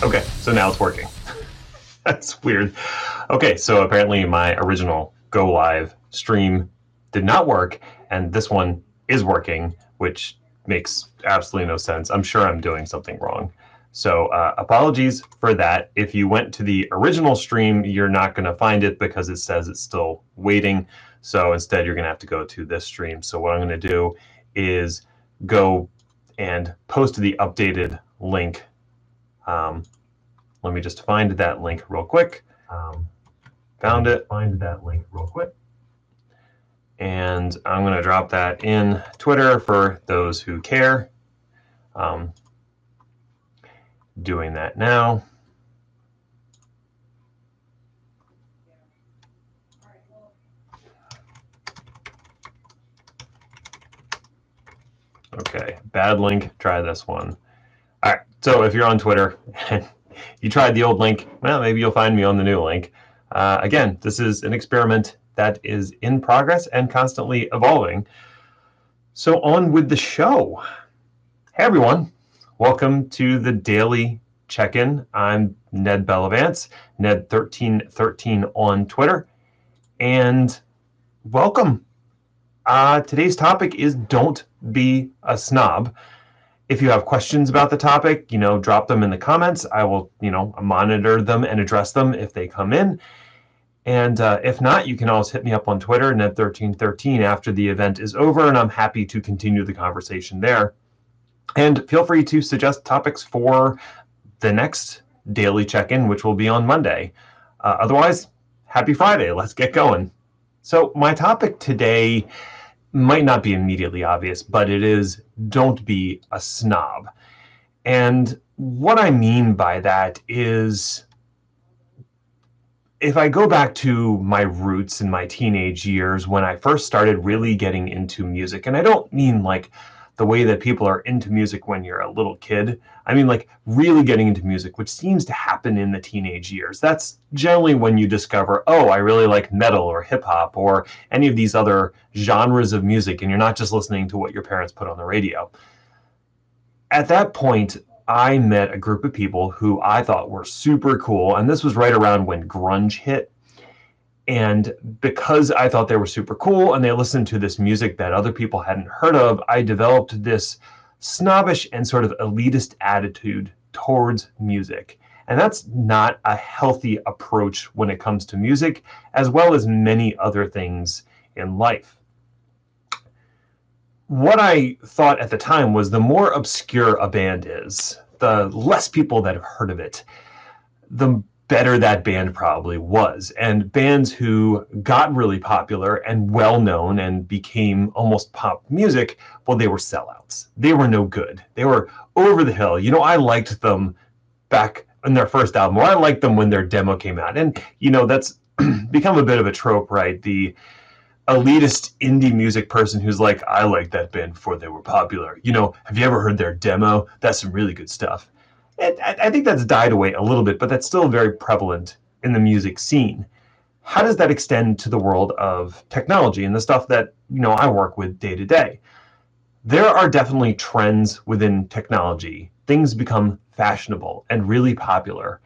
Okay, so now it's working. That's weird. Okay, so apparently my original go live stream did not work, and this one is working, which makes absolutely no sense. I'm sure I'm doing something wrong. So apologies for that. If you went to the original stream, you're not going to find it because it says it's still waiting. So instead, you're going to have to go to this stream. So what I'm going to do is go and post the updated link. Let me just find that link real quick. Found it. Find that link real quick. And I'm going to drop that in Twitter for those who care. Doing that now. OK, bad link. Try this one. All right. So if you're on Twitter and you tried the old link, well, maybe you'll find me on the new link. Again, this is an experiment that is in progress and constantly evolving. So on with the show. Hey, everyone. Welcome to the Daily Check-In. I'm Ned Bellavance, Ned1313 on Twitter. And welcome. Today's topic is don't be a snob. If you have questions about the topic, you know, drop them in the comments. I will, you know, monitor them and address them if they come in. And if not, you can always hit me up on Twitter, Ned1313, after the event is over, and I'm happy to continue the conversation there. And feel free to suggest topics for the next daily check-in, which will be on Monday. Otherwise, happy Friday. Let's get going. So my topic today might not be immediately obvious, but it is don't be a snob. And what I mean by that is, if I go back to my roots in my teenage years when I first started really getting into music, and I don't mean like the way that people are into music when you're a little kid. I mean like really getting into music, which seems to happen in the teenage years. That's generally when you discover, oh, I really like metal or hip hop or any of these other genres of music, and you're not just listening to what your parents put on the radio. At that point, I met a group of people who I thought were super cool. And this was right around when grunge hit. And because I thought they were super cool and they listened to this music that other people hadn't heard of, I developed this snobbish and sort of elitist attitude towards music. And that's not a healthy approach when it comes to music, as well as many other things in life. What I thought at the time was the more obscure a band is, the less people that have heard of it, the better that band probably was. And bands who got really popular and well-known and became almost pop music, well, they were sellouts. They were no good. They were over the hill. You know, I liked them back in their first album, or I liked them when their demo came out. And, you know, that's become a bit of a trope, right? The elitist indie music person who's like, I liked that band before they were popular. You know, have you ever heard their demo? That's some really good stuff. And I think that's died away a little bit, but that's still very prevalent in the music scene. How does that extend to the world of technology and the stuff that, you know, I work with day to day? There are definitely trends within technology. Things become fashionable and really popular.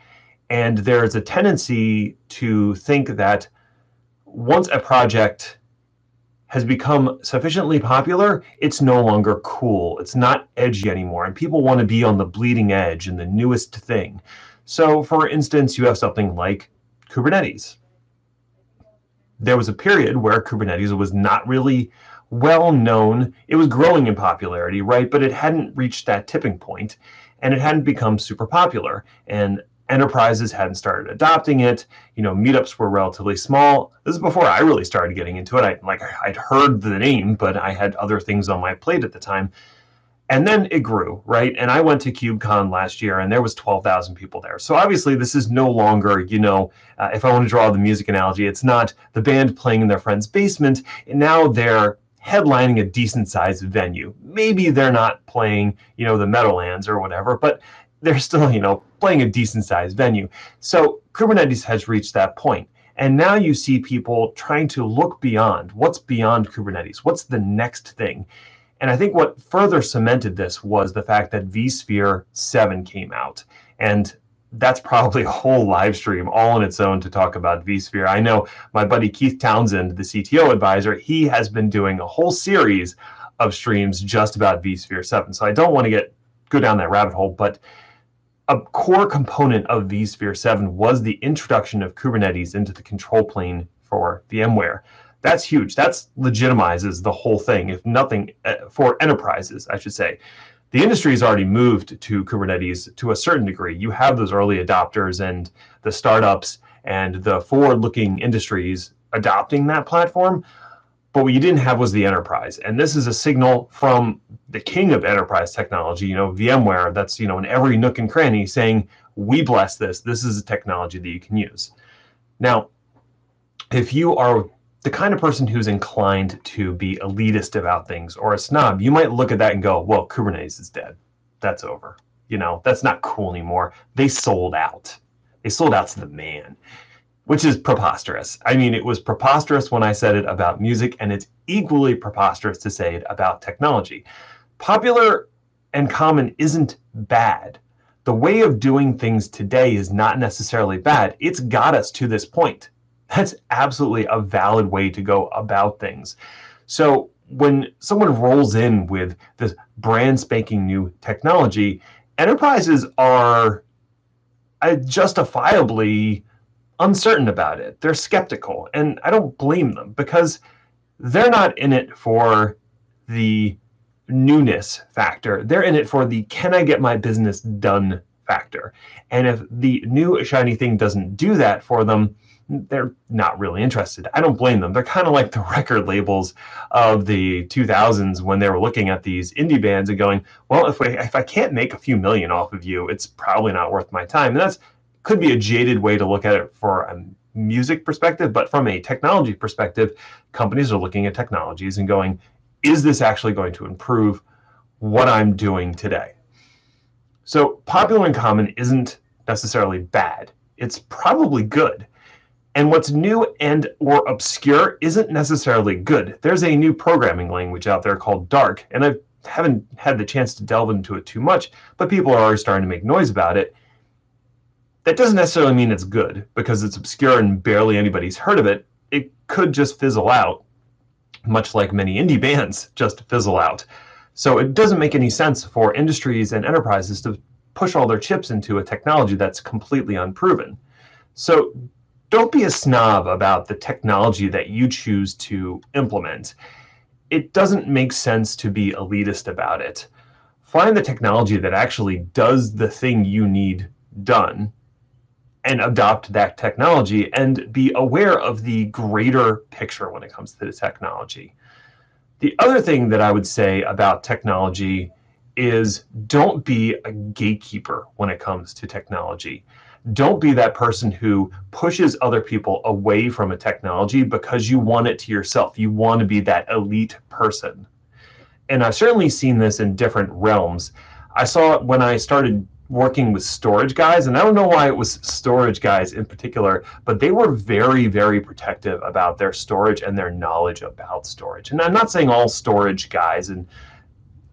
And there's a tendency to think that once a project has become sufficiently popular, it's no longer cool. It's not edgy anymore. And people want to be on the bleeding edge and the newest thing. So for instance, you have something like Kubernetes. There was a period where Kubernetes was not really well known. It was growing in popularity, right? But it hadn't reached that tipping point, and it hadn't become super popular. And enterprises hadn't started adopting it. You know, meetups were relatively small. This is before I really started getting into it. I'd heard the name, but I had other things on my plate at the time. And then it grew, right? And I went to KubeCon last year, and there was 12,000 people there. So obviously, this is no longer, you know, if I want to draw the music analogy, it's not the band playing in their friend's basement. And now they're headlining a decent-sized venue. Maybe they're not playing, you know, the Meadowlands or whatever, but they're still, you know, playing a decent-sized venue. So Kubernetes has reached that point. And now you see people trying to look beyond. What's beyond Kubernetes? What's the next thing? And I think what further cemented this was the fact that vSphere 7 came out. And that's probably a whole live stream all on its own to talk about vSphere. I know my buddy Keith Townsend, the CTO advisor, he has been doing a whole series of streams just about vSphere 7. So I don't want to go down that rabbit hole, but a core component of vSphere 7 was the introduction of Kubernetes into the control plane for VMware. That's huge. That's legitimizes the whole thing, if nothing, for enterprises, I should say. The industry's already moved to Kubernetes to a certain degree. You have those early adopters and the startups and the forward-looking industries adopting that platform, but what you didn't have was the enterprise. And this is a signal from the king of enterprise technology, VMware, that's in every nook and cranny saying, we bless this. This is a technology that you can use. Now, if you are the kind of person who's inclined to be elitist about things or a snob, you might look at that and go, well, Kubernetes is dead. That's over. That's not cool anymore. They sold out. They sold out to the man, which is preposterous. I mean, it was preposterous when I said it about music, and it's equally preposterous to say it about technology. Popular and common isn't bad. The way of doing things today is not necessarily bad. It's got us to this point. That's absolutely a valid way to go about things. So when someone rolls in with this brand spanking new technology, enterprises are justifiably uncertain about it. They're skeptical, and I don't blame them because they're not in it for the newness factor. They're in it for the can I get my business done factor. And if the new shiny thing doesn't do that for them, they're not really interested. I don't blame them. They're kind of like the record labels of the 2000s when they were looking at these indie bands and going, well, if I can't make a few million off of you, it's probably not worth my time. And that could be a jaded way to look at it for a music perspective, but from a technology perspective, companies are looking at technologies and going, is this actually going to improve what I'm doing today? So popular and common isn't necessarily bad. It's probably good. And what's new and or obscure isn't necessarily good. There's a new programming language out there called Dark, and I haven't had the chance to delve into it too much, but people are already starting to make noise about it. That doesn't necessarily mean it's good because it's obscure and barely anybody's heard of it. It could just fizzle out, much like many indie bands just fizzle out. So it doesn't make any sense for industries and enterprises to push all their chips into a technology that's completely unproven. So don't be a snob about the technology that you choose to implement. It doesn't make sense to be elitist about it. Find the technology that actually does the thing you need done and adopt that technology and be aware of the greater picture when it comes to the technology. The other thing that I would say about technology is don't be a gatekeeper when it comes to technology. Don't be that person who pushes other people away from a technology because you want it to yourself. You want to be that elite person. And I've certainly seen this in different realms. I saw it when I started working with storage guys, and I don't know why it was storage guys in particular, but they were very, very protective about their storage and their knowledge about storage. And I'm not saying all storage guys, and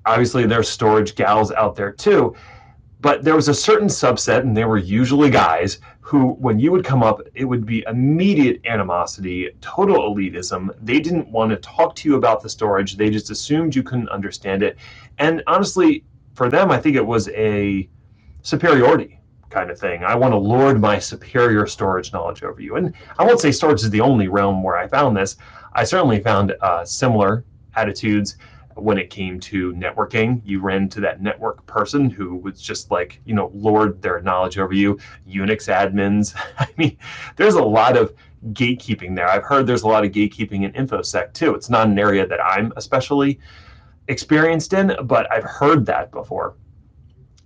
obviously there's storage gals out there too, but there was a certain subset, and they were usually guys, who when you would come up, it would be immediate animosity, total elitism. They didn't want to talk to you about the storage. They just assumed you couldn't understand it. And honestly, for them, I think it was a superiority kind of thing. I want to lord my superior storage knowledge over you. And I won't say storage is the only realm where I found this. I certainly found similar attitudes. When it came to networking, you ran to that network person who was just like, lord their knowledge over you, Unix admins. I mean, there's a lot of gatekeeping there. I've heard there's a lot of gatekeeping in InfoSec too. It's not an area that I'm especially experienced in, but I've heard that before.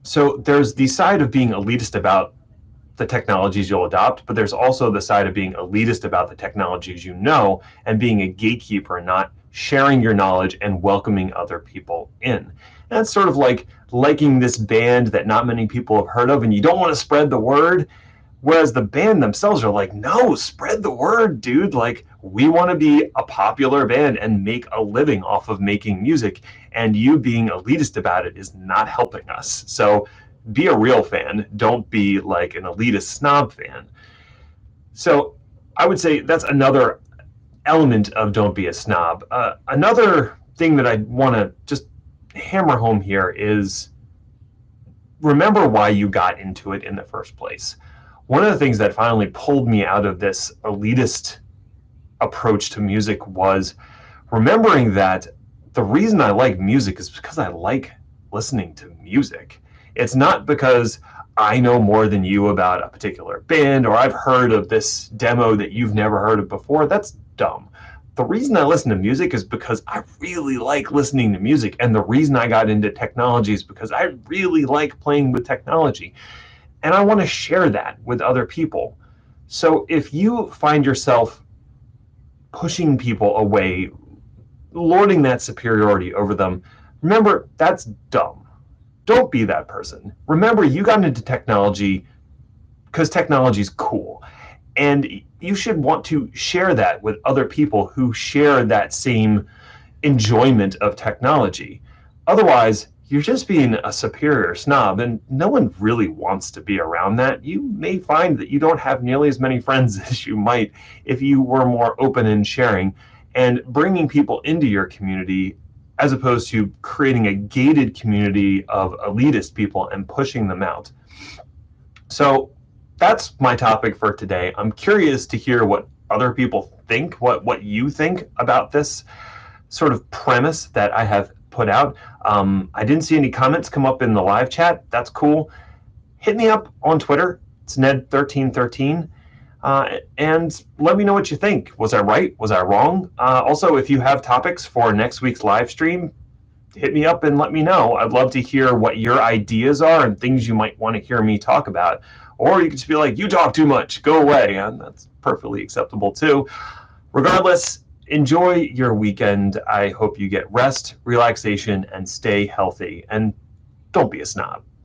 So there's the side of being elitist about the technologies you'll adopt, but there's also the side of being elitist about the technologies you know and being a gatekeeper, not sharing your knowledge and welcoming other people in. And that's sort of like liking this band that not many people have heard of and you don't want to spread the word, whereas the band themselves are like, no, spread the word, dude. Like, we want to be a popular band and make a living off of making music, and you being elitist about it is not helping us. So be a real fan. Don't be like an elitist snob fan. So I would say that's another element of don't be a snob. Another thing that I want to just hammer home here is remember why you got into it in the first place. One of the things that finally pulled me out of this elitist approach to music was remembering that the reason I like music is because I like listening to music. It's not because I know more than you about a particular band or I've heard of this demo that you've never heard of before. That's dumb. The reason I listen to music is because I really like listening to music, and the reason I got into technology is because I really like playing with technology, and I want to share that with other people. So if you find yourself pushing people away, lording that superiority over them, remember, that's dumb. Don't be that person. Remember, you got into technology because technology is cool, and you should want to share that with other people who share that same enjoyment of technology. Otherwise, you're just being a superior snob, and no one really wants to be around that. You may find that you don't have nearly as many friends as you might if you were more open in sharing and bringing people into your community, as opposed to creating a gated community of elitist people and pushing them out. So that's my topic for today. I'm curious to hear what other people think, what you think about this sort of premise that I have put out. I didn't see any comments come up in the live chat. That's cool. Hit me up on Twitter. It's Ned1313. And let me know what you think. Was I right? Was I wrong? Also, if you have topics for next week's live stream, hit me up and let me know. I'd love to hear what your ideas are and things you might want to hear me talk about. Or you could just be like, you talk too much, go away, and that's perfectly acceptable too. Regardless, enjoy your weekend. I hope you get rest, relaxation, and stay healthy. And don't be a snob.